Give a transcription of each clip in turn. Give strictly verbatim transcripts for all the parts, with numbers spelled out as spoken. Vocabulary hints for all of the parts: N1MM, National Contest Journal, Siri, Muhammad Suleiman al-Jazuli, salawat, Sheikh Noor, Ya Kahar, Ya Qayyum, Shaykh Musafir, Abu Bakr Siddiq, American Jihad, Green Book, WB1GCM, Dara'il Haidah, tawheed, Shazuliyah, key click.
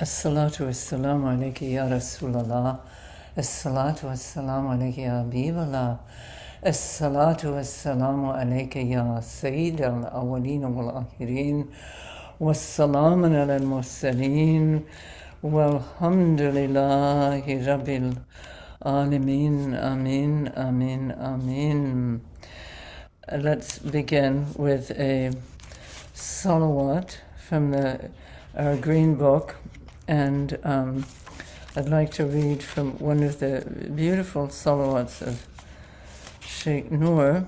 As-salatu as-salamu alayki ya Rasulallah. As-salatu as-salamu alayki ya Habiballah. As-salatu as-salamu alayki ya Sayyid al-awwaleen wal-akhirin. Was-salamun ala al-mursaleen. Walhamdulillahi rabbil alameen. Amin, amin, amin. Let's begin with a salawat from the, our Green Book. And um, I'd like to read from one of the beautiful salawats of Sheikh Noor,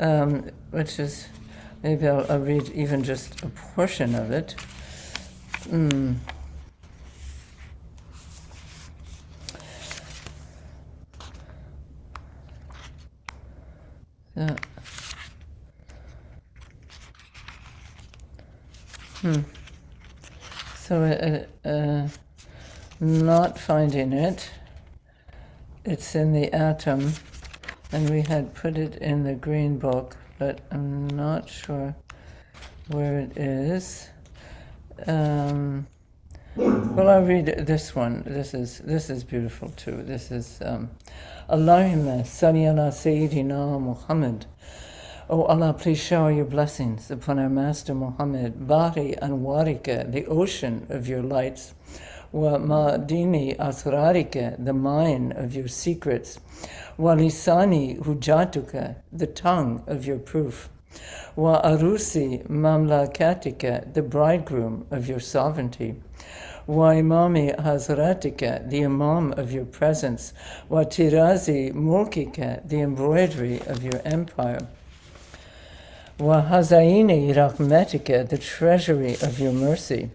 um, which is, maybe I'll, I'll read even just a portion of it. Mm. Yeah. Hmm. So, uh, uh, not finding it, it's in the atom, and we had put it in the Green Book, but I'm not sure where it is. Um, well, I'll read this one. This is this is beautiful too. This is um, Allahumma salli ala Sayyidina Muhammad. O Allah, please shower your blessings upon our Master Muhammad, Bahri Anwarika, the ocean of your lights, wa Madini Asrarika, the mine of your secrets, wa Lisani Hujatuka, the tongue of your proof, wa Arusi Mamlakatika, the bridegroom of your sovereignty, wa Imami Hazratika, the Imam of your presence, wa Tirazi Mulkika, the embroidery of your empire, wa hazaini rahmatika, the treasury of your mercy,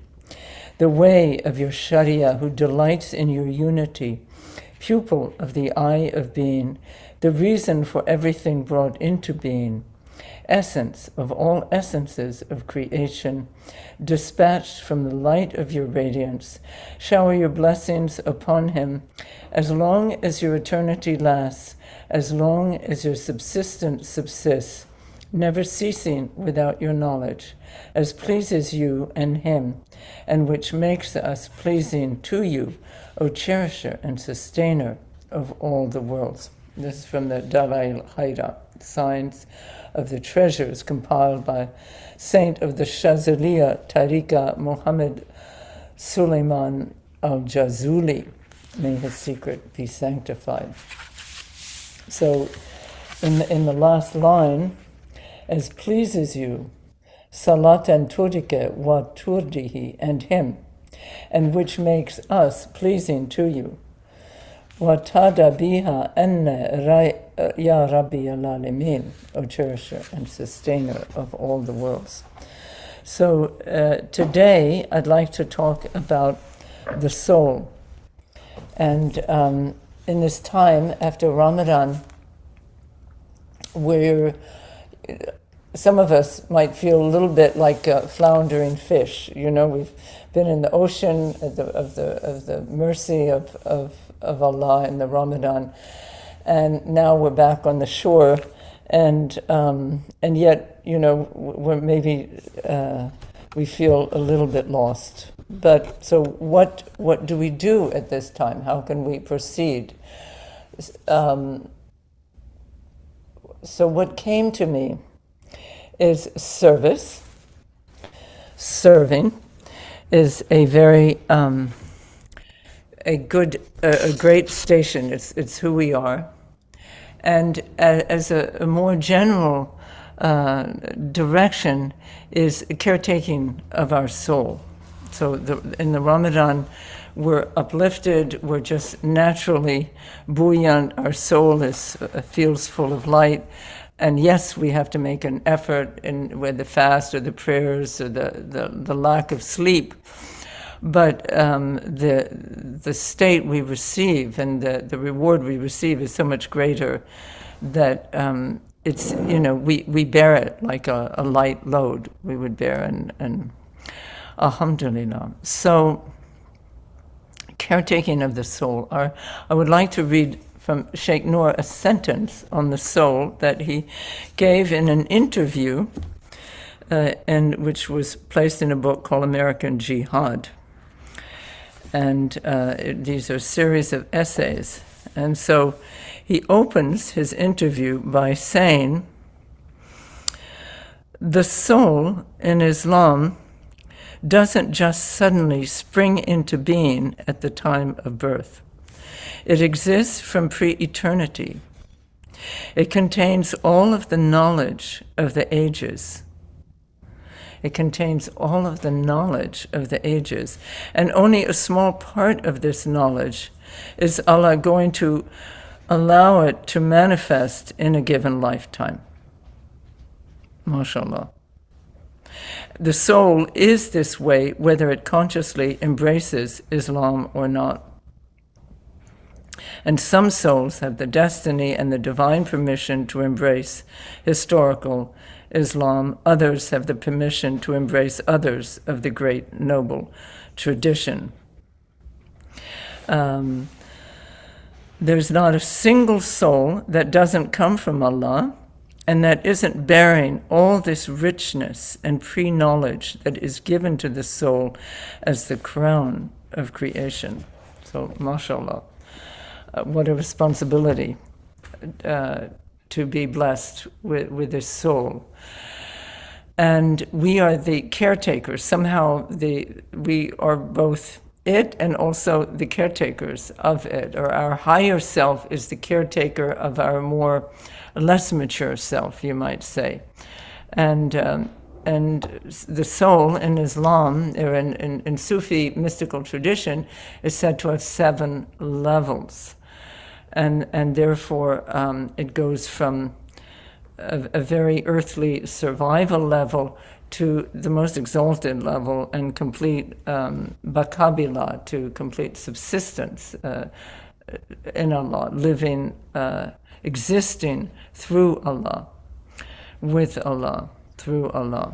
the way of your sharia, who delights in your unity, pupil of the eye of being, the reason for everything brought into being, essence of all essences of creation, dispatched from the light of your radiance. Shower your blessings upon him as long as your eternity lasts, as long as your subsistence subsists, never ceasing without your knowledge, as pleases you and him, and which makes us pleasing to you, O cherisher and sustainer of all the worlds. This is from the Dara'il Haidah, Signs of the Treasures, compiled by Saint of the Shazuliyah Tariqa Muhammad Suleiman al-Jazuli. May his secret be sanctified. So in the, in the last line, as pleases you, salatan turike wa turdihi, and him, and which makes us pleasing to you. Wa tada biha anna ya rabbi al-alamin, O cherisher and sustainer of all the worlds. So uh, today I'd like to talk about the soul. And um, in this time after Ramadan, we're some of us might feel a little bit like a floundering fish. You know, we've been in the ocean of the of the, of the mercy of, of, of Allah in the Ramadan, and now we're back on the shore, and um, and yet, you know, we're maybe uh, we feel a little bit lost. But so, what what do we do at this time? How can we proceed? Um, so what came to me is service. Serving is a very um, a good uh, a great station. It's it's who we are, and as a, a more general uh, direction is caretaking of our soul. So the, in the Ramadan, we're uplifted. We're just naturally buoyant. Our soul is uh, feels full of light. And yes, we have to make an effort in with the fast or the prayers or the, the, the lack of sleep. But um, the the state we receive and the, the reward we receive is so much greater that um, it's, you know, we, we bear it like a, a light load we would bear, and, and alhamdulillah. So caretaking of the soul. Our, I would like to read from Sheikh Noor a sentence on the soul that he gave in an interview uh, and which was placed in a book called American Jihad. And uh, it, these are a series of essays. And so he opens his interview by saying, the soul in Islam doesn't just suddenly spring into being at the time of birth. It exists from pre-eternity. It contains all of the knowledge of the ages. It contains all of the knowledge of the ages. And only a small part of this knowledge is Allah going to allow it to manifest in a given lifetime. MashaAllah. The soul is this way, whether it consciously embraces Islam or not. And some souls have the destiny and the divine permission to embrace historical Islam. Others have the permission to embrace others of the great noble tradition. Um, there's not a single soul that doesn't come from Allah and that isn't bearing all this richness and pre-knowledge that is given to the soul as the crown of creation. So, mashallah, uh, what a responsibility uh, to be blessed with, with this soul. And we are the caretakers. Somehow the, we are both it and also the caretakers of it, or our higher self is the caretaker of our more less mature self, you might say. And um, and the soul in Islam, or in, in, in Sufi mystical tradition, is said to have seven levels. And, and therefore, um, it goes from a, a very earthly survival level to the most exalted level and complete um, bakabila, to complete subsistence uh, in Allah, living, uh, existing through Allah, with Allah, through Allah.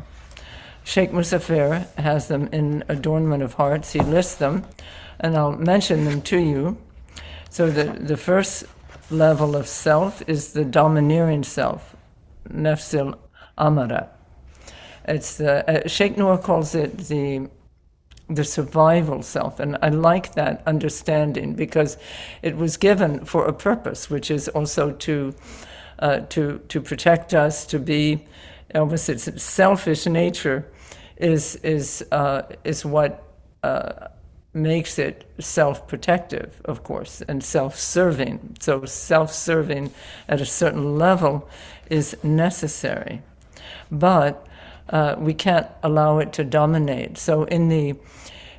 Shaykh Musafir has them in Adornment of Hearts. He lists them, and I'll mention them to you. So the, the first level of self is the domineering self, nafsil amara. It's the, uh, Sheikh Noor calls it the the survival self, and I like that understanding because it was given for a purpose, which is also to uh, to to protect us, to be almost its selfish nature is is uh, is what uh, makes it self-protective, of course, and self-serving. So self-serving at a certain level is necessary, but Uh, we can't allow it to dominate. So in the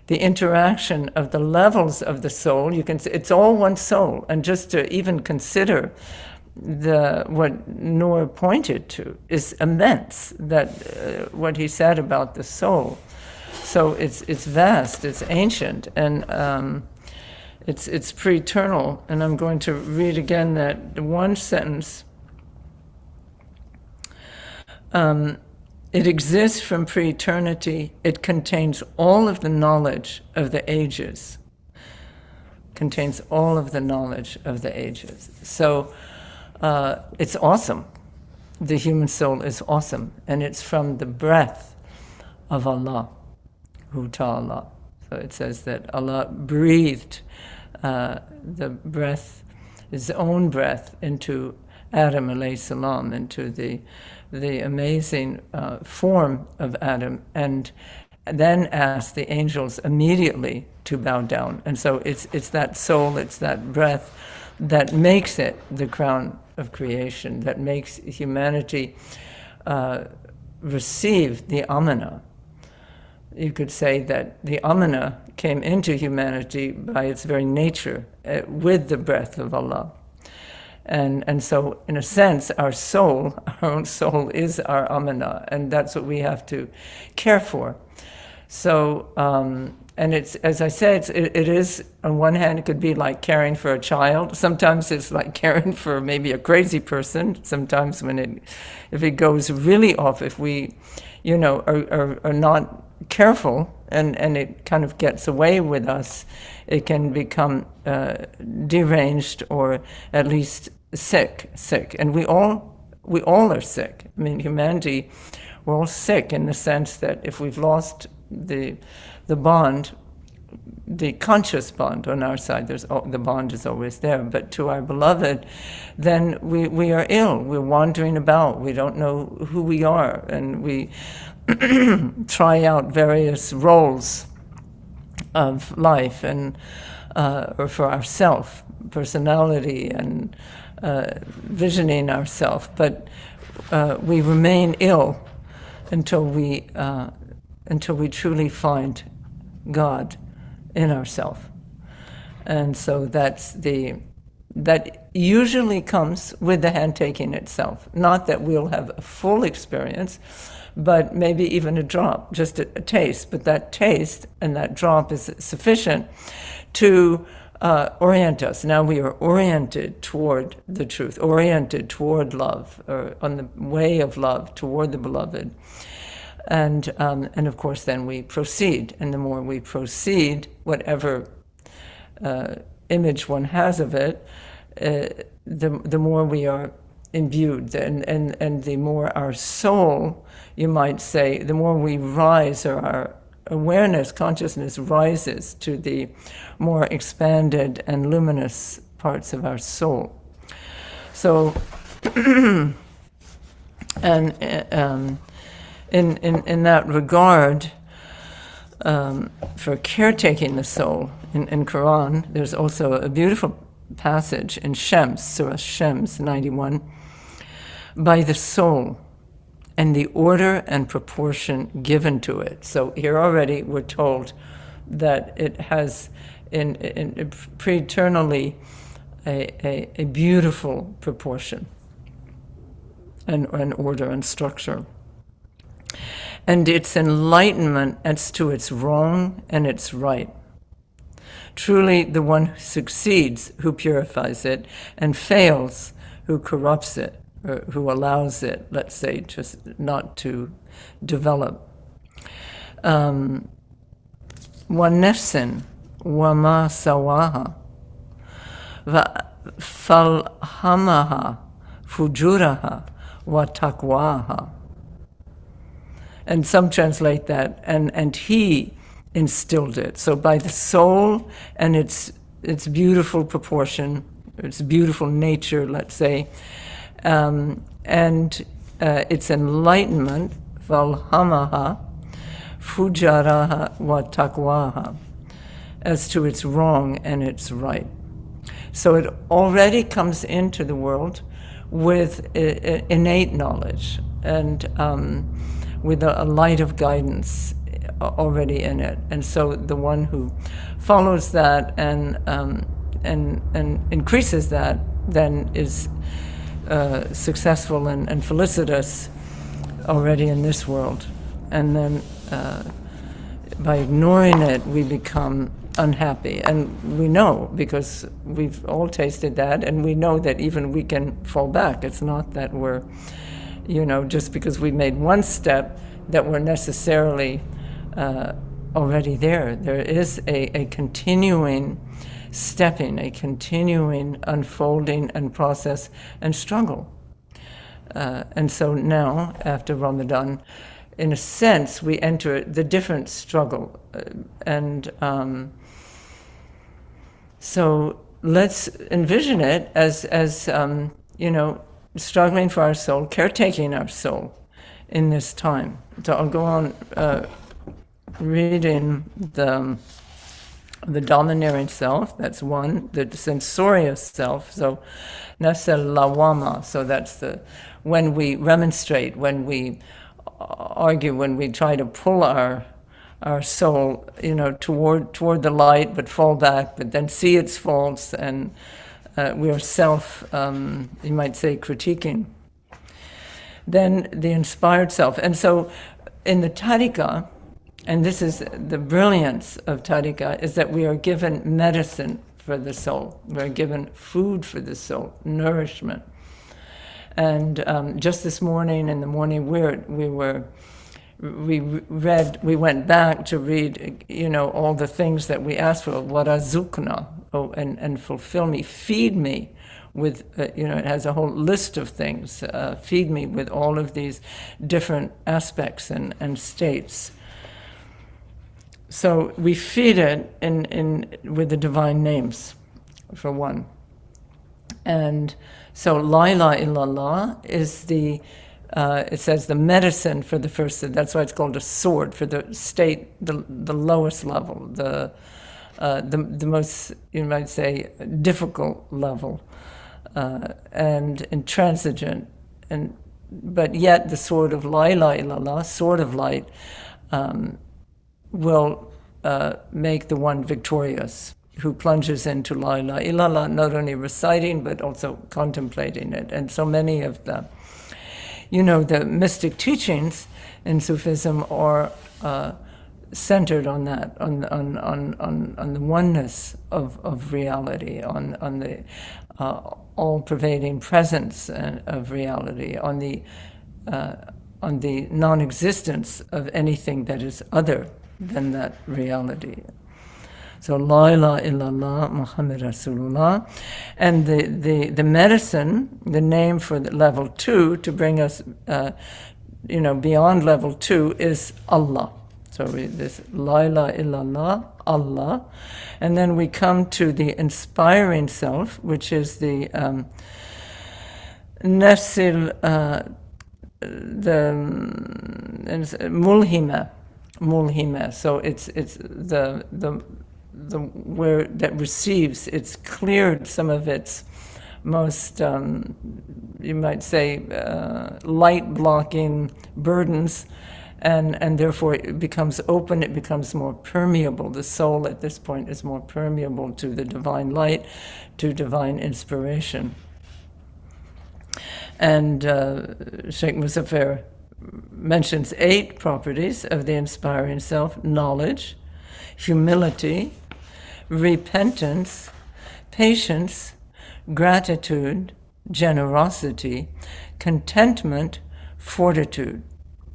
the interaction of the levels of the soul, you can see it's all one soul. And just to even consider the what Noor pointed to is immense. That uh, what he said about the soul. So it's it's vast, it's ancient, and um, it's it's pre-eternal. And I'm going to read again that one sentence. Um, It exists from pre-eternity. It contains all of the knowledge of the ages. Contains all of the knowledge of the ages. So uh, it's awesome. The human soul is awesome. And it's from the breath of Allah, Hu Ta'ala. So it says that Allah breathed uh, the breath, his own breath, into Adam alayhi salam, into the the amazing uh, form of Adam, and then asked the angels immediately to bow down. And so it's it's that soul, it's that breath that makes it the crown of creation, that makes humanity uh, receive the amana. You could say that the amana came into humanity by its very nature uh, with the breath of Allah. And and so, in a sense, our soul, our own soul, is our amana, and that's what we have to care for. So, um, and it's, as I said, it's, it, it is, on one hand, it could be like caring for a child. Sometimes it's like caring for maybe a crazy person. Sometimes when it, if it goes really off, if we, you know, are, are, are not careful, and, and it kind of gets away with us, it can become uh, deranged or at least sick, sick. And we all, we all are sick. I mean, humanity, we're all sick in the sense that if we've lost the the bond, the conscious bond on our side, there's the bond is always there, but to our beloved, then we, we are ill, we're wandering about, we don't know who we are, and we try out various roles of life and uh, or for ourself, personality and uh, visioning ourself, but uh, we remain ill until we uh, until we truly find God in ourselves. And so that's the, that usually comes with the hand-taking itself. Not that we'll have a full experience, but maybe even a drop, just a, a taste. But that taste and that drop is sufficient to uh, orient us. Now we are oriented toward the truth, oriented toward love, or on the way of love, toward the beloved. And um, and of course then we proceed, and the more we proceed, whatever uh, image one has of it, uh, the the more we are imbued, and, and and the more our soul, you might say, the more we rise, or our awareness, consciousness rises to the more expanded and luminous parts of our soul. So, and. Um, In, in, in that regard, um, for caretaking the soul, in, in Quran, there's also a beautiful passage in Shams, Surah Shams ninety-one, by the soul and the order and proportion given to it. So here already we're told that it has in, in, in pre-eternally a, a, a beautiful proportion and, and order and structure. And its enlightenment as to its wrong and its right. Truly the one who succeeds, who purifies it, and fails, who corrupts it, or who allows it, let's say, just not to develop. Um, wa nafsin wa ma sawaha wa falhamaha fujuraha wa taqwaha. And some translate that, and, and he instilled it. So by the soul and its its beautiful proportion, its beautiful nature, let's say, um, and uh, its enlightenment, valhamaha, fujaraha wa taqwaha, as to its wrong and its right. So it already comes into the world with uh, innate knowledge, and um, with a light of guidance already in it. And so the one who follows that and um, and, and increases that then is uh, successful and, and felicitous already in this world. And then uh, by ignoring it, we become unhappy. And we know, because we've all tasted that, and we know that even we can fall back. It's not that we're, you know, just because we made one step, that we're necessarily uh, already there. There is a, a continuing stepping, a continuing unfolding and process and struggle. Uh, and so now, after Ramadan, in a sense, we enter the different struggle. And um, so let's envision it as, as um, you know, struggling for our soul, caretaking our soul in this time. So I'll go on uh, reading the the domineering self, that's one, the censorious self, so nafs al-lawama, so that's the, when we remonstrate, when we argue, when we try to pull our our soul, you know, toward toward the light, but fall back, but then see its faults, and Uh, we are self, um, you might say, critiquing. Then the inspired self. And so in the tariqah, and this is the brilliance of tariqah, is that we are given medicine for the soul. We are given food for the soul, nourishment. And um, just this morning, in the morning, we were, we were we read, we went back to read, you know, all the things that we asked for, warazukna. Oh, and, and fulfill me, feed me with, uh, you know, it has a whole list of things, uh, feed me with all of these different aspects and, and states. So we feed it in, in with the divine names, for one. And so La ilaha illallah is the, uh, it says the medicine for the first, that's why it's called a sword, for the state, the, the lowest level, the, uh, the, the most, you might say, difficult level, uh, and intransigent. And, but yet the sword of La ilaha illallah, sword of light, um, will uh, make the one victorious who plunges into La ilaha illallah, not only reciting but also contemplating it. And so many of the, you know, the mystic teachings in Sufism are uh, centered on that, on on on on, on the oneness of, of reality, on on the uh, all-pervading presence of reality, on the uh, on the non-existence of anything that is other than that reality. So La ilaha illallah Muhammad Rasulullah, and the, the, the medicine, the name for the level two to bring us, uh, you know, beyond level two is Allah. So we, this La ilaha illallah Allah, and then we come to the inspiring self, which is the um, nafsil, uh, the um, mulhima. Mulhima, so it's it's the the the where that receives, it's cleared some of its most um, you might say uh, light blocking burdens, and and therefore it becomes open, it becomes more permeable. The soul at this point is more permeable to the divine light, to divine inspiration. And uh, Shaykh Musafir mentions eight properties of the inspiring self: knowledge, humility, repentance, patience, gratitude, generosity, contentment, fortitude,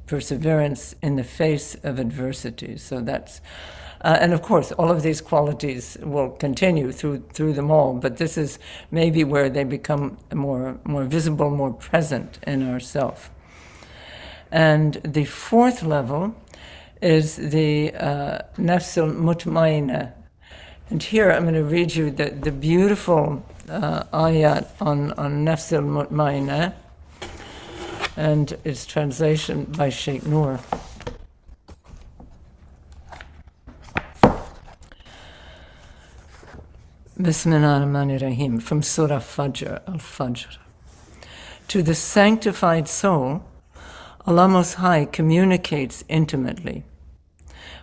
perseverance in the face of adversity. So that's, uh, and of course, all of these qualities will continue through through them all. But this is maybe where they become more more visible, more present in ourself. And the fourth level is the uh, nafsul mutmainah. And here I'm going to read you the, the beautiful uh, ayat on, on nafsul mutmainah and its translation by Sheikh Noor. Bismillah ar-Rahman ar-Rahim, from Surah Fajr, Al-Fajr. To the sanctified soul, Allah Most High communicates intimately.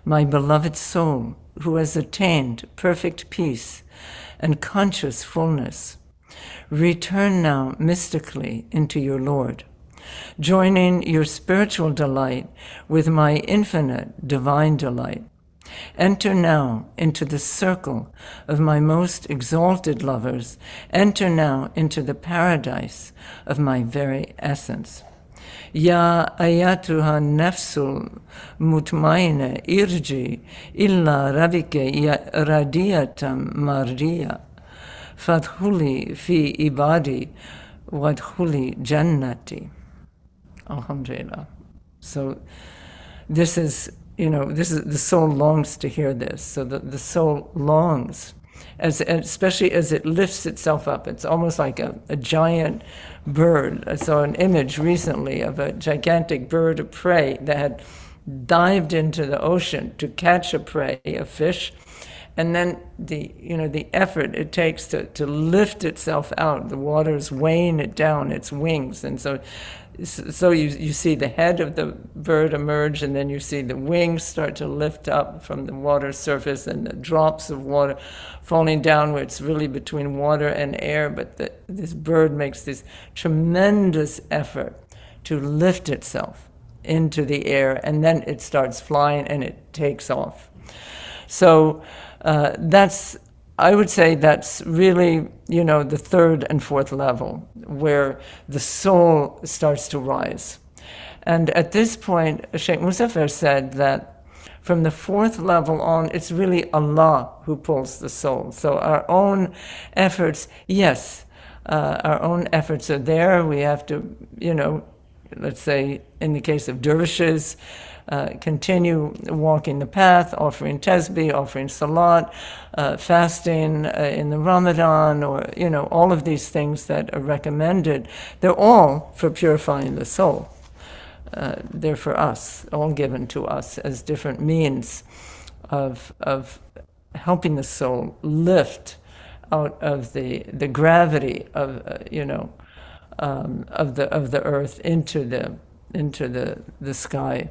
My beloved soul, who has attained perfect peace and conscious fullness, return now mystically into your Lord, joining your spiritual delight with my infinite divine delight. Enter now into the circle of my most exalted lovers. Enter now into the paradise of my very essence. Ya ayatuha nafsul mutmaina irji illa rabike ya radiyatam mardiya fadhuli fi ibadi wadhuli jannati. Alhamdulillah. So this is, you know, this is, the soul longs to hear this. So the, the soul longs, as especially as it lifts itself up. It's almost like a, a giant bird. I saw an image recently of a gigantic bird of prey that had dived into the ocean to catch a prey, a fish, and then the, you know, the effort it takes to, to lift itself out. The water's weighing it down, its wings, and so so you you see the head of the bird emerge, and then you see the wings start to lift up from the water surface, and the drops of water falling down where it's really between water and air. But the, this bird makes this tremendous effort to lift itself into the air, and then it starts flying and it takes off. So uh, that's, I would say that's really, you know, the third and fourth level where the soul starts to rise. And at this point, Shaykh Musafir said that from the fourth level on, it's really Allah who pulls the soul. So our own efforts, yes, Uh, our own efforts are there. We have to, you know, let's say in the case of dervishes, uh, continue walking the path, offering tasbih, offering salat, uh, fasting uh, in the Ramadan, or, you know, all of these things that are recommended. They're all for purifying the soul. Uh, they're for us, all given to us as different means of, of helping the soul lift out of the the gravity of uh, you know um, of the of the earth into the into the the sky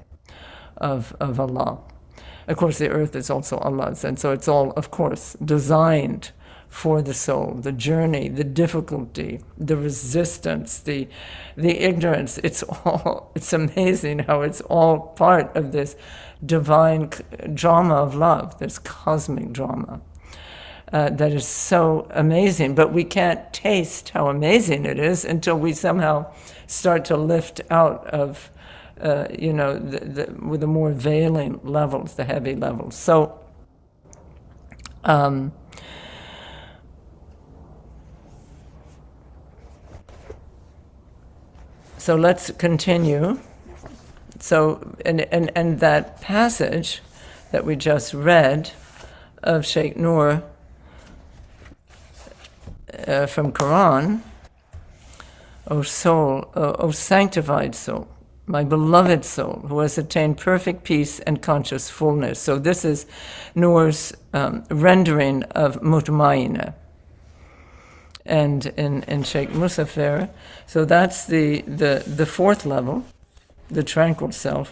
of of Allah. Of course, the earth is also Allah's, and so it's all, of course, designed for the soul. The journey, the difficulty, the resistance, the the ignorance. It's all. It's amazing how it's all part of this divine drama of love. This cosmic drama. Uh, that is so amazing, but we can't taste how amazing it is until we somehow start to lift out of, uh, you know, the, the, with the more veiling levels, the heavy levels. So, um, so let's continue. So, and, and, and that passage that we just read of Sheikh Noor, Uh, from Quran, O soul, uh, O sanctified soul, my beloved soul, who has attained perfect peace and conscious fullness. So this is Noor's um, rendering of Mutmainah, and in, in Shaykh Musafir. So that's the, the, the fourth level, the tranquil self.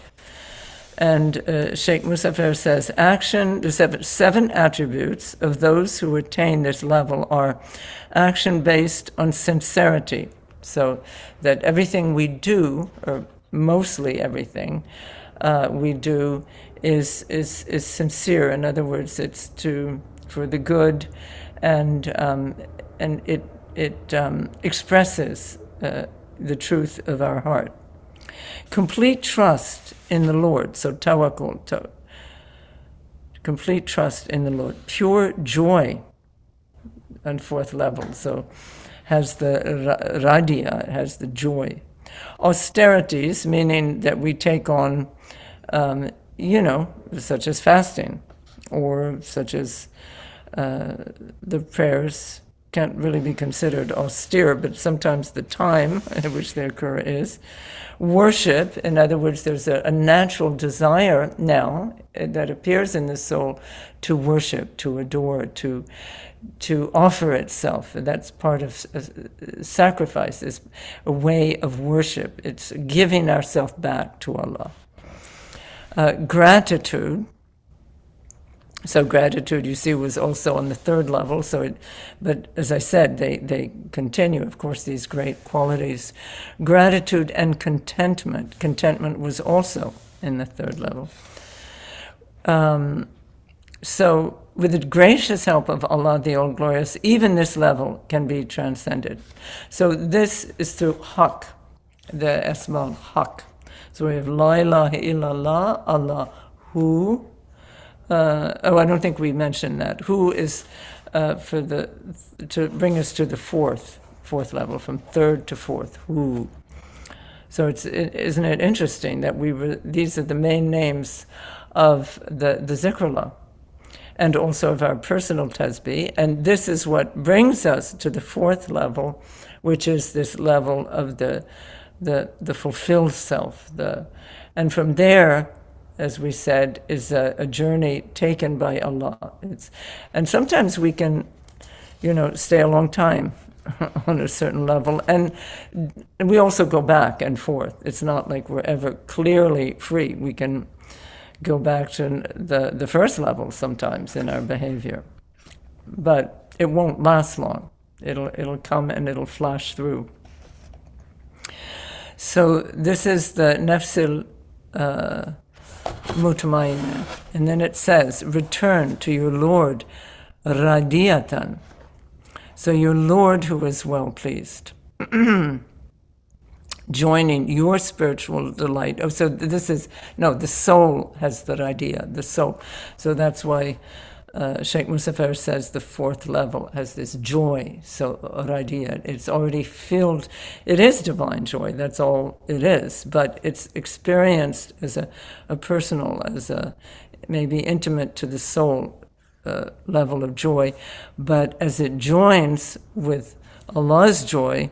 And uh, Shaykh Musafir says, action, the seven, seven attributes of those who attain this level are action based on sincerity, so that everything we do, or mostly everything uh, we do, is, is, is sincere. In other words, it's to, for the good, and, um, and it, it um, expresses uh, the truth of our heart. Complete trust in the Lord, so tawakkul, to, complete trust in the Lord. Pure joy on fourth level, so has the radia, has the joy. Austerities, meaning that we take on, um, you know, such as fasting, or such as uh, the prayers can't really be considered austere, but sometimes the time in which they occur is. Worship, in other words, there's a, a natural desire now that appears in the soul to worship, to adore, to to offer itself. That's part of sacrifice, is a way of worship. It's giving ourselves back to Allah. Uh, gratitude. So gratitude, you see, was also on the third level. So, it, but as I said, they, they continue, of course, these great qualities. Gratitude and contentment. Contentment was also in the third level. Um, so with the gracious help of Allah, the All-Glorious, even this level can be transcended. So this is through Haqq, the Asma Haqq. So we have La ilaha illallah, Allah who. Uh, oh, I don't think we mentioned that. Who is uh, for the to bring us to the fourth, fourth level, from third to fourth? Who? So it's it, isn't it interesting that we were, these are the main names of the the zikrullah, and also of our personal tasbih, and this is what brings us to the fourth level, which is this level of the the the fulfilled self. The and from there, as we said, is a, a journey taken by Allah. It's, and sometimes we can, you know, stay a long time on a certain level, and we also go back and forth. It's not like we're ever clearly free. We can go back to the, the first level sometimes in our behavior, but it won't last long. It'll, it'll come and it'll flash through. So this is the nafsil, uh, Mutmainah. And then it says, return to your Lord radiyatan. So your Lord who is well pleased. Joining your spiritual delight. Oh, so this is, no, the soul has the radiyah, the soul. So that's why Uh, Shaykh Musafir says the fourth level has this joy, so radia, it's already filled. It is divine joy, that's all it is, but it's experienced as a, a personal, as a maybe intimate to the soul uh, level of joy. But as it joins with Allah's joy,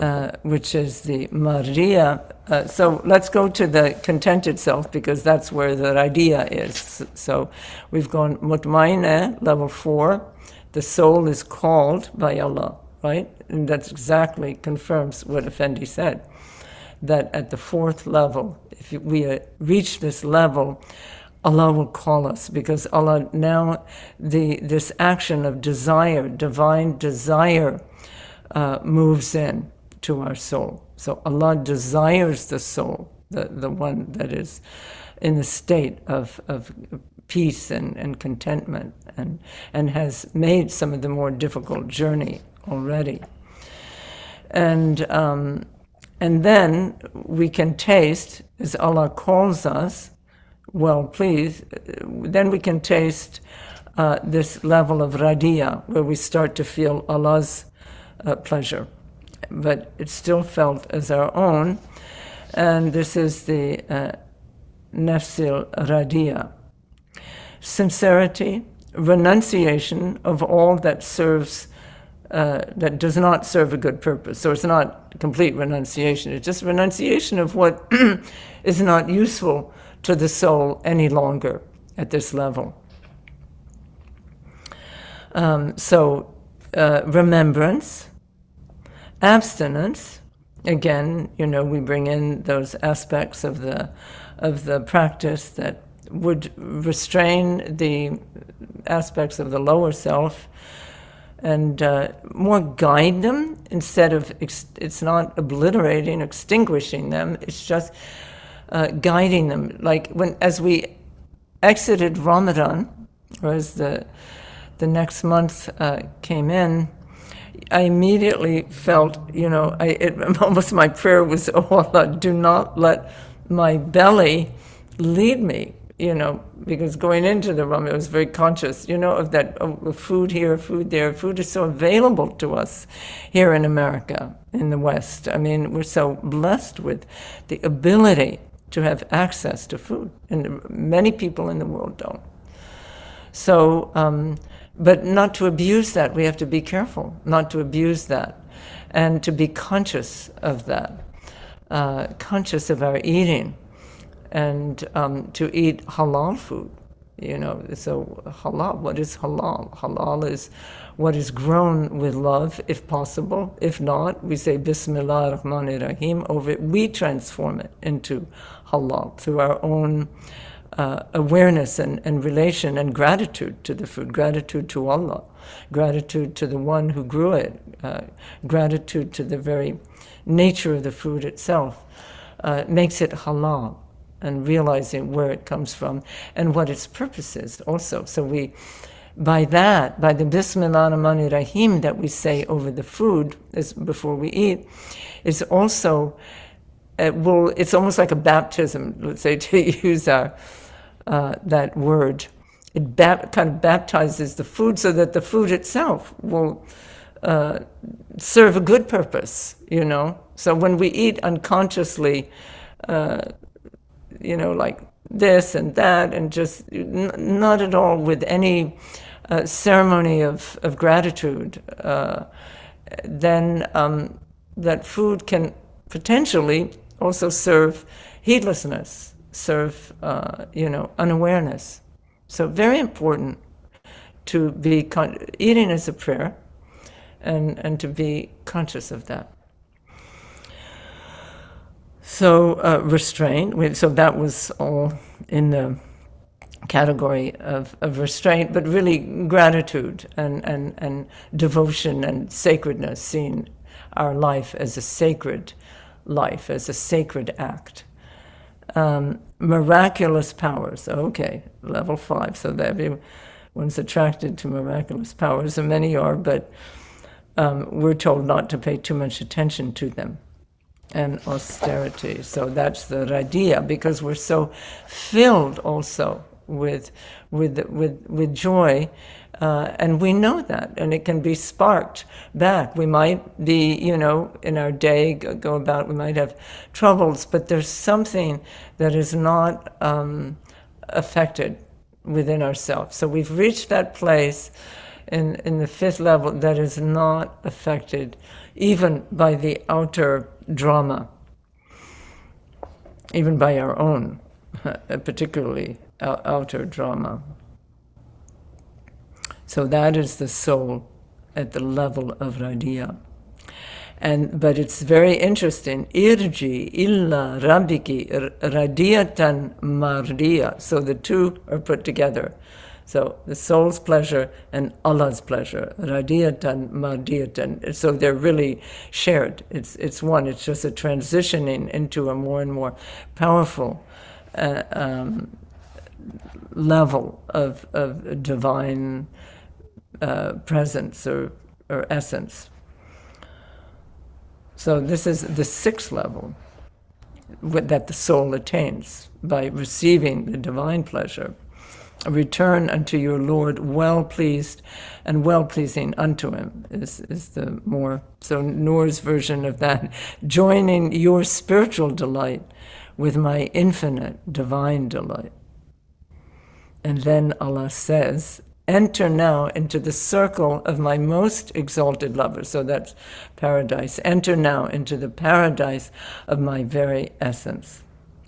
uh, which is the mardia, Uh, so let's go to the content itself, because that's where the radia is. So we've gone mutmainah, level four. The soul is called by Allah, right? And that exactly confirms what Effendi said, that at the fourth level, if we reach this level, Allah will call us, because Allah now, the this action of desire, divine desire, uh, moves in to our soul. So Allah desires the soul, the, the one that is in the state of, of peace and, and contentment, and, and has made some of the more difficult journey already. And, um, and then we can taste, as Allah calls us, well pleased, then we can taste uh, this level of radia, where we start to feel Allah's uh, pleasure. But it's still felt as our own, and this is the uh, nafsil radia. Sincerity, renunciation of all that serves, uh, that does not serve a good purpose. So it's not complete renunciation, it's just renunciation of what is not useful to the soul any longer at this level. Um, so uh, remembrance, abstinence, again, you know, we bring in those aspects of the of the practice that would restrain the aspects of the lower self and uh, more guide them, instead of, ex it's not obliterating, extinguishing them, it's just uh, guiding them. Like when, as we exited Ramadan, or as the, the next month uh, came in, I immediately felt, you know, I, it, almost my prayer was, oh Allah, do not let my belly lead me, you know, because going into the Ramadan, I was very conscious, you know, of that oh, food here, food there. Food is so available to us here in America, in the West. I mean, we're so blessed with the ability to have access to food, and many people in the world don't. So, um, but not to abuse that. We have to be careful not to abuse that, and to be conscious of that, uh, conscious of our eating, and um, to eat halal food, you know. So halal, what is halal? Halal is what is grown with love, if possible. If not, we say Bismillah ar-Rahman ar-Rahim over it. We transform it into halal through our own Uh, awareness and, and relation and gratitude to the food, gratitude to Allah, gratitude to the one who grew it, uh, gratitude to the very nature of the food itself, uh, makes it halal, and realizing where it comes from and what its purpose is also. So we, by that, by the Bismillah ar-Rahman ar-Rahim that we say over the food is before we eat, is also, It will, it's almost like a baptism, let's say, to use our, uh, that word. It bap kind of baptizes the food, so that the food itself will uh, serve a good purpose, you know. So when we eat unconsciously, uh, you know, like this and that, and just n not at all with any uh, ceremony of, of gratitude, uh, then um, that food can potentially also serve heedlessness, serve, uh, you know, unawareness. So very important to be, con eating as a prayer, and, and to be conscious of that. So uh, restraint, so that was all in the category of, of restraint, but really gratitude and, and, and devotion and sacredness, seeing our life as a sacred life, as a sacred act. Um, miraculous powers, okay, level five, so that everyone's attracted to miraculous powers, and many are, but um, we're told not to pay too much attention to them. And austerity, so that's the radia, because we're so filled also with with with with joy, uh, and we know that, and it can be sparked back. We might be, you know, in our day go, go about, we might have troubles, but there's something that is not um, affected within ourselves. So we've reached that place in in the fifth level that is not affected even by the outer drama, even by our own, particularly outer drama. So that is the soul at the level of Radiyah. And but it's very interesting. Irji illa rabbiki radiyatan mardiya. So the two are put together. So the soul's pleasure and Allah's pleasure, radiyatan mardiyatan. So they're really shared. It's it's one. It's just a transitioning into a more and more powerful uh, um, level of of divine uh, presence or or essence. So this is the sixth level that the soul attains by receiving the divine pleasure. Return unto your Lord, well pleased, and well pleasing unto Him is is the more. So Noor's version of that: joining your spiritual delight with my infinite divine delight. And then Allah says, enter now into the circle of my most exalted lover. So that's paradise. Enter now into the paradise of my very essence.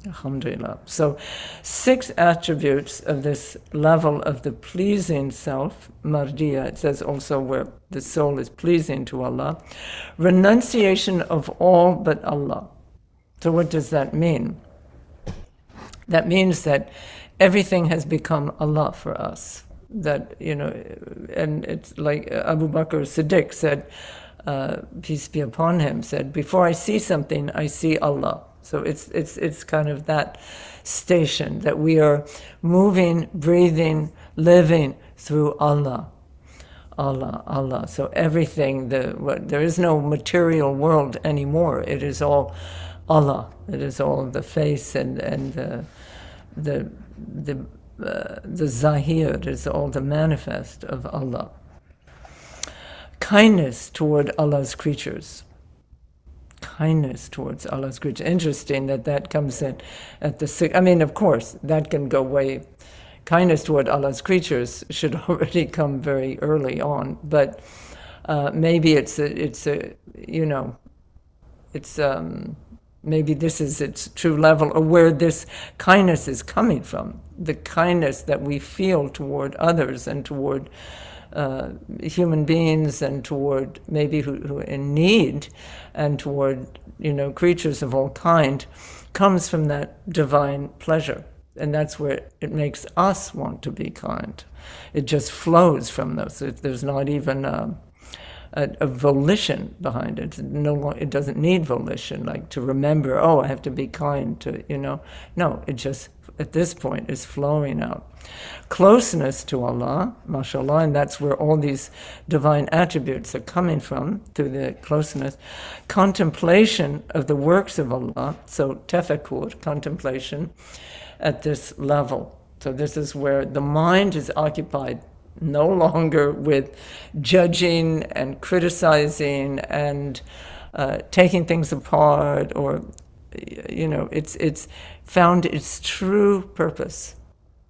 Alhamdulillah. So six attributes of this level of the pleasing self, Mardiya, it says also, where the soul is pleasing to Allah. Renunciation of all but Allah. So what does that mean? That means that everything has become Allah for us. That, you know, and it's like Abu Bakr Siddiq said, uh, peace be upon him, said, before I see something, I see Allah. So it's it's it's kind of that station that we are moving, breathing, living through Allah, Allah, Allah. So everything, the what, there is no material world anymore. It is all Allah. It is all the face and and the the the, uh, the zahir. It is all the manifest of Allah. Kindness toward Allah's creatures. Kindness towards Allah's creatures. Interesting that that comes in at the sixth. I mean, of course, that can go way. Kindness toward Allah's creatures should already come very early on, but uh, maybe it's a, it's a, you know, it's um, maybe this is its true level, or where this kindness is coming from. The kindness that we feel toward others and toward Uh, human beings, and toward maybe who, who in need, and toward, you know, creatures of all kind, comes from that divine pleasure. And that's where it makes us want to be kind. It just flows from those. It, there's not even a, a, a volition behind it. No, it doesn't need volition, like to remember, oh, I have to be kind to, you know. No, it just at this point is flowing out. Closeness to Allah, mashallah, and that's where all these divine attributes are coming from, through the closeness. Contemplation of the works of Allah, so tafakkur, contemplation, at this level. So this is where the mind is occupied no longer with judging and criticizing and uh, taking things apart, or, you know, it's it's found its true purpose.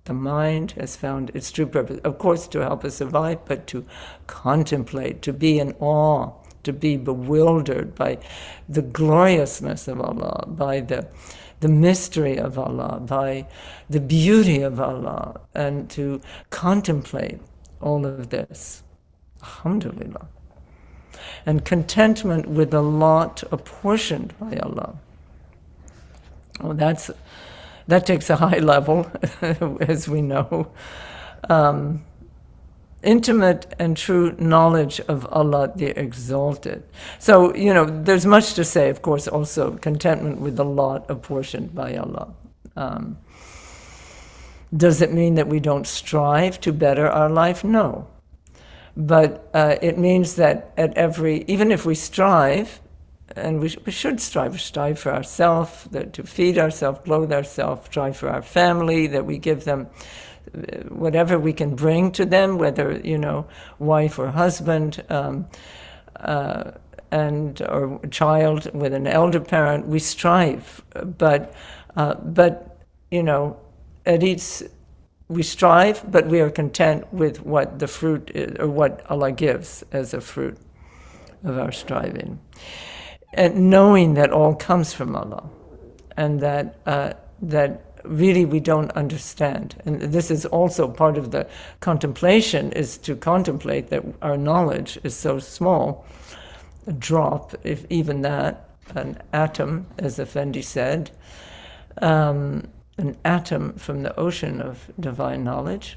The mind has found its true purpose, of course, to help us survive, but to contemplate, to be in awe, to be bewildered by the gloriousness of Allah, by the the mystery of Allah, by the beauty of Allah, and to contemplate all of this. Alhamdulillah. And contentment with the lot apportioned by Allah. Oh, that's, that takes a high level, as we know. Um, intimate and true knowledge of Allah the Exalted. So, you know, there's much to say, of course, also contentment with the lot apportioned by Allah. Um, does it mean that we don't strive to better our life? No. But uh, it means that at every, even if we strive, and we, sh we should strive, strive for ourselves, to feed ourselves, clothe ourselves, strive for our family, that we give them whatever we can bring to them, whether, you know, wife or husband, um, uh, and or child with an elder parent, we strive. But, uh, but you know, at each, we strive, but we are content with what the fruit is, or what Allah gives as a fruit of our striving. And knowing that all comes from Allah, and that uh, that really we don't understand. And this is also part of the contemplation, is to contemplate that our knowledge is so small, a drop, if even that, an atom, as Effendi said, um, an atom from the ocean of divine knowledge.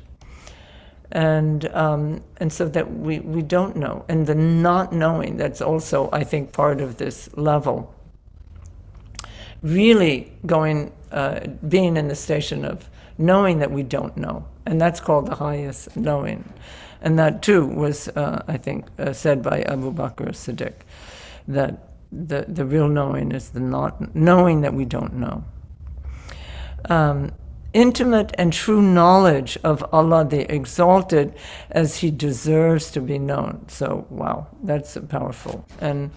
And um, and so that we, we don't know. And the not knowing, that's also, I think, part of this level. Really going, uh, being in the station of knowing that we don't know. And that's called the highest knowing. And that too was, uh, I think, uh, said by Abu Bakr Siddiq, that the, the real knowing is the not knowing that we don't know. Um, Intimate and true knowledge of Allah the Exalted as He deserves to be known. So, wow, that's powerful. And,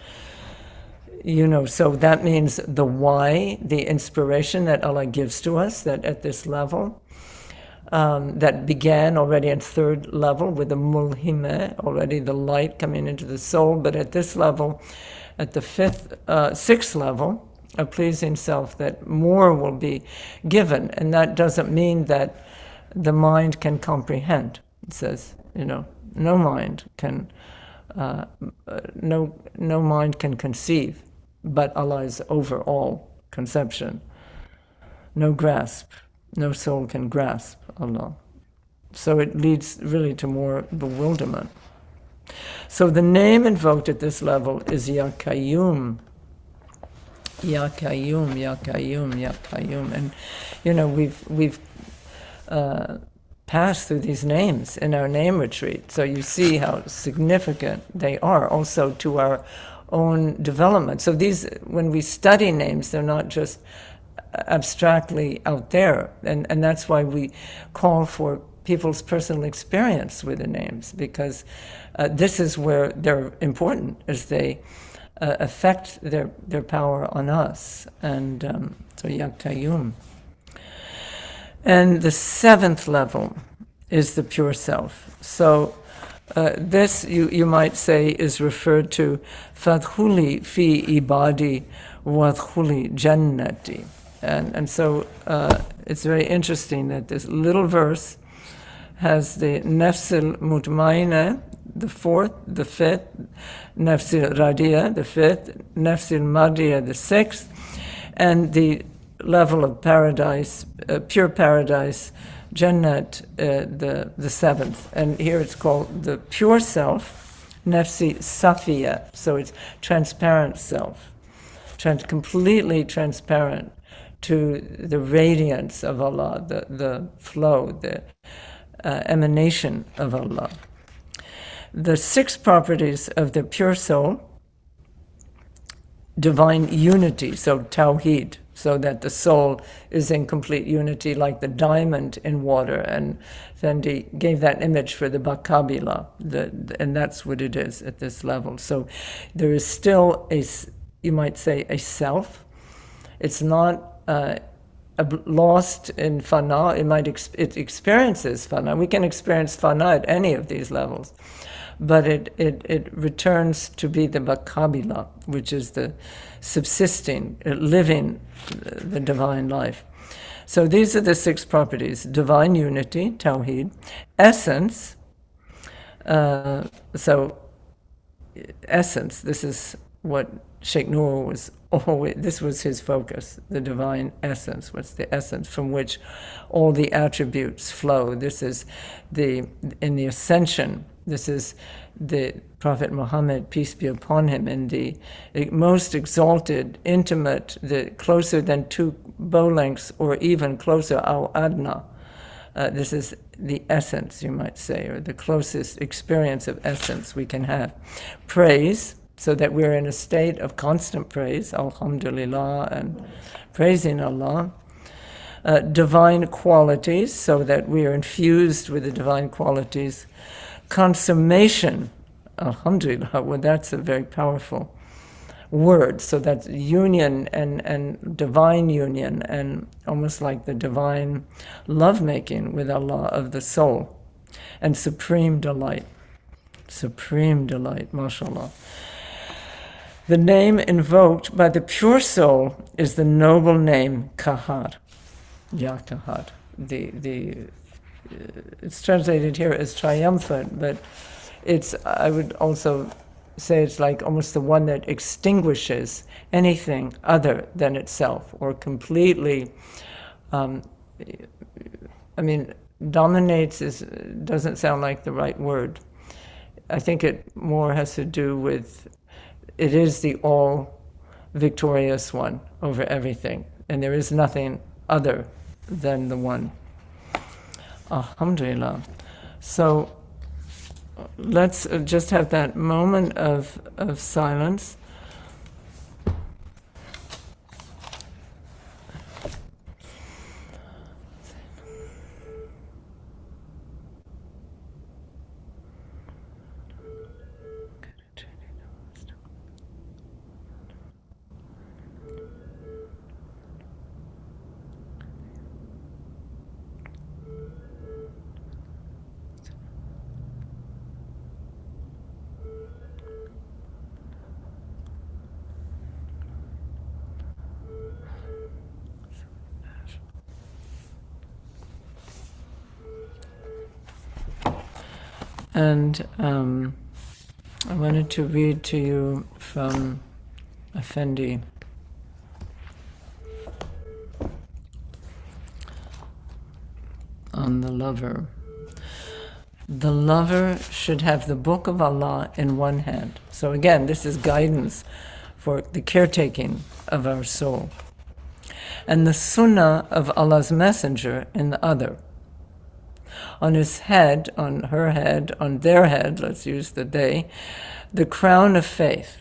you know, so that means the why, the inspiration that Allah gives to us, that at this level, um, that began already at third level with the mulhimah, already the light coming into the soul. But at this level, at the fifth, uh, sixth level, a pleasing self, that more will be given. And that doesn't mean that the mind can comprehend. It says, you know, no mind can, uh, no, no mind can conceive, but Allah is over all conception. No grasp, no soul can grasp Allah. So it leads really to more bewilderment. So the name invoked at this level is Ya Qayyum. Ya Qayyum, Ya Qayyum, Ya Qayyum. And, you know, we've, we've uh, passed through these names in our name retreat. So you see how significant they are also to our own development. So these, when we study names, they're not just abstractly out there. And, and that's why we call for people's personal experience with the names, because uh, this is where they're important, as they Uh, affect their their power on us. And um, so Ya Qayyum. And the seventh level is the pure self. So uh, this you you might say is referred to Fadkhuli fi ibadi wadkhuli jannati. And and so uh, it's very interesting that this little verse has the Nafsil Mutmainah, the fourth, the fifth, Nafsil Radiyah, the fifth, Nafsil Madiyah, the sixth, and the level of paradise, uh, pure paradise, Jannat, uh, the, the seventh. And here it's called the pure self, Nafsi Safiya, so it's transparent self, trans- completely transparent to the radiance of Allah, the, the flow, the uh, emanation of Allah. The six properties of the pure soul, divine unity, so tawheed, so that the soul is in complete unity like the diamond in water. And Effendi gave that image for the bakabila, the, and that's what it is at this level. So there is still a, you might say, a self. It's not uh, lost in fana. It might ex- it experiences fana. We can experience fana at any of these levels. But it, it, it returns to be the bakabila, which is the subsisting, living the divine life. So these are the six properties: divine unity, tawheed, essence. Uh, so essence, this is what Sheikh Noor was always, this was his focus, the divine essence. What's the essence from which all the attributes flow? This is the, in the ascension, this is the Prophet Muhammad, peace be upon him, in the most exalted, intimate, the closer than two bow lengths or even closer, al adna. Uh, this is the essence, you might say, or the closest experience of essence we can have. Praise, so that we're in a state of constant praise, alhamdulillah, and praising Allah. uh, divine qualities, so that we are infused with the divine qualities. Consummation, alhamdulillah, well, that's a very powerful word. So that's union and, and divine union, and almost like the divine lovemaking with Allah of the soul. And supreme delight, supreme delight, mashallah. The name invoked by the pure soul is the noble name Kahar, Ya Kahar. The, the, it's translated here as triumphant, but it's, I would also say it's like almost the one that extinguishes anything other than itself, or completely, um, I mean, dominates is, doesn't sound like the right word. I think it more has to do with, it is the all-victorious one over everything, and there is nothing other than the one. Alhamdulillah. So let's just have that moment of, of silence. And um, I wanted to read to you from Effendi. On the lover. The lover should have the book of Allah in one hand. So again, this is guidance for the caretaking of our soul. And the sunnah of Allah's messenger in the other. On his head, on her head, on their head, let's use the they, the crown of faith.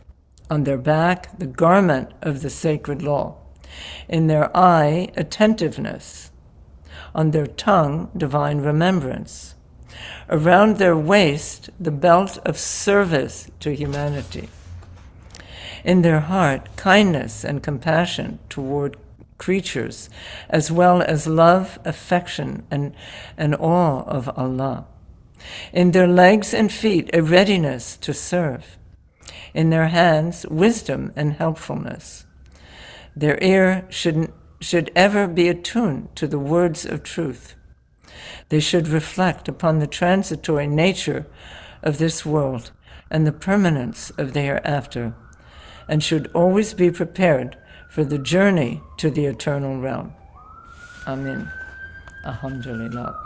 On their back, the garment of the sacred law. In their eye, attentiveness. On their tongue, divine remembrance. Around their waist, the belt of service to humanity. In their heart, kindness and compassion toward creatures, as well as love, affection, and, and awe of Allah. In their legs and feet, a readiness to serve. In their hands, wisdom and helpfulness. Their ear should, should ever be attuned to the words of truth. They should reflect upon the transitory nature of this world and the permanence of the hereafter, and should always be prepared for the journey to the eternal realm. Amin. Alhamdulillah.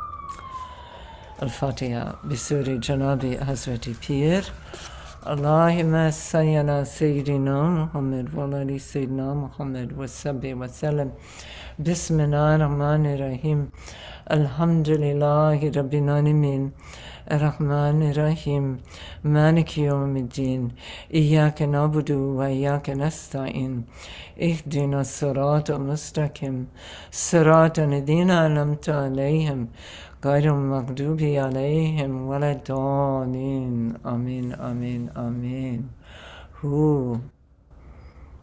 Al-Fatiha. Bisuri Janabi Hazreti Pir. Allahumma sayyana Sayyidina Muhammad wa ali Sayyidina Muhammad wa sabbi wa salam. Bismillahir Rahmanir Rahim. Alhamdulillahi Rabbil Alamin. Ar-Rahmanir Rahim. Maliki Yawmiddin. Iyyaka na'budu wa iyyaka nasta'in. Ihdina as-sirata al-mustaqim. Sirata alladhina an'amta 'alayhim. Ghayril maghdubi 'alayhim walad-dallin. Amin, amin, amin. Hu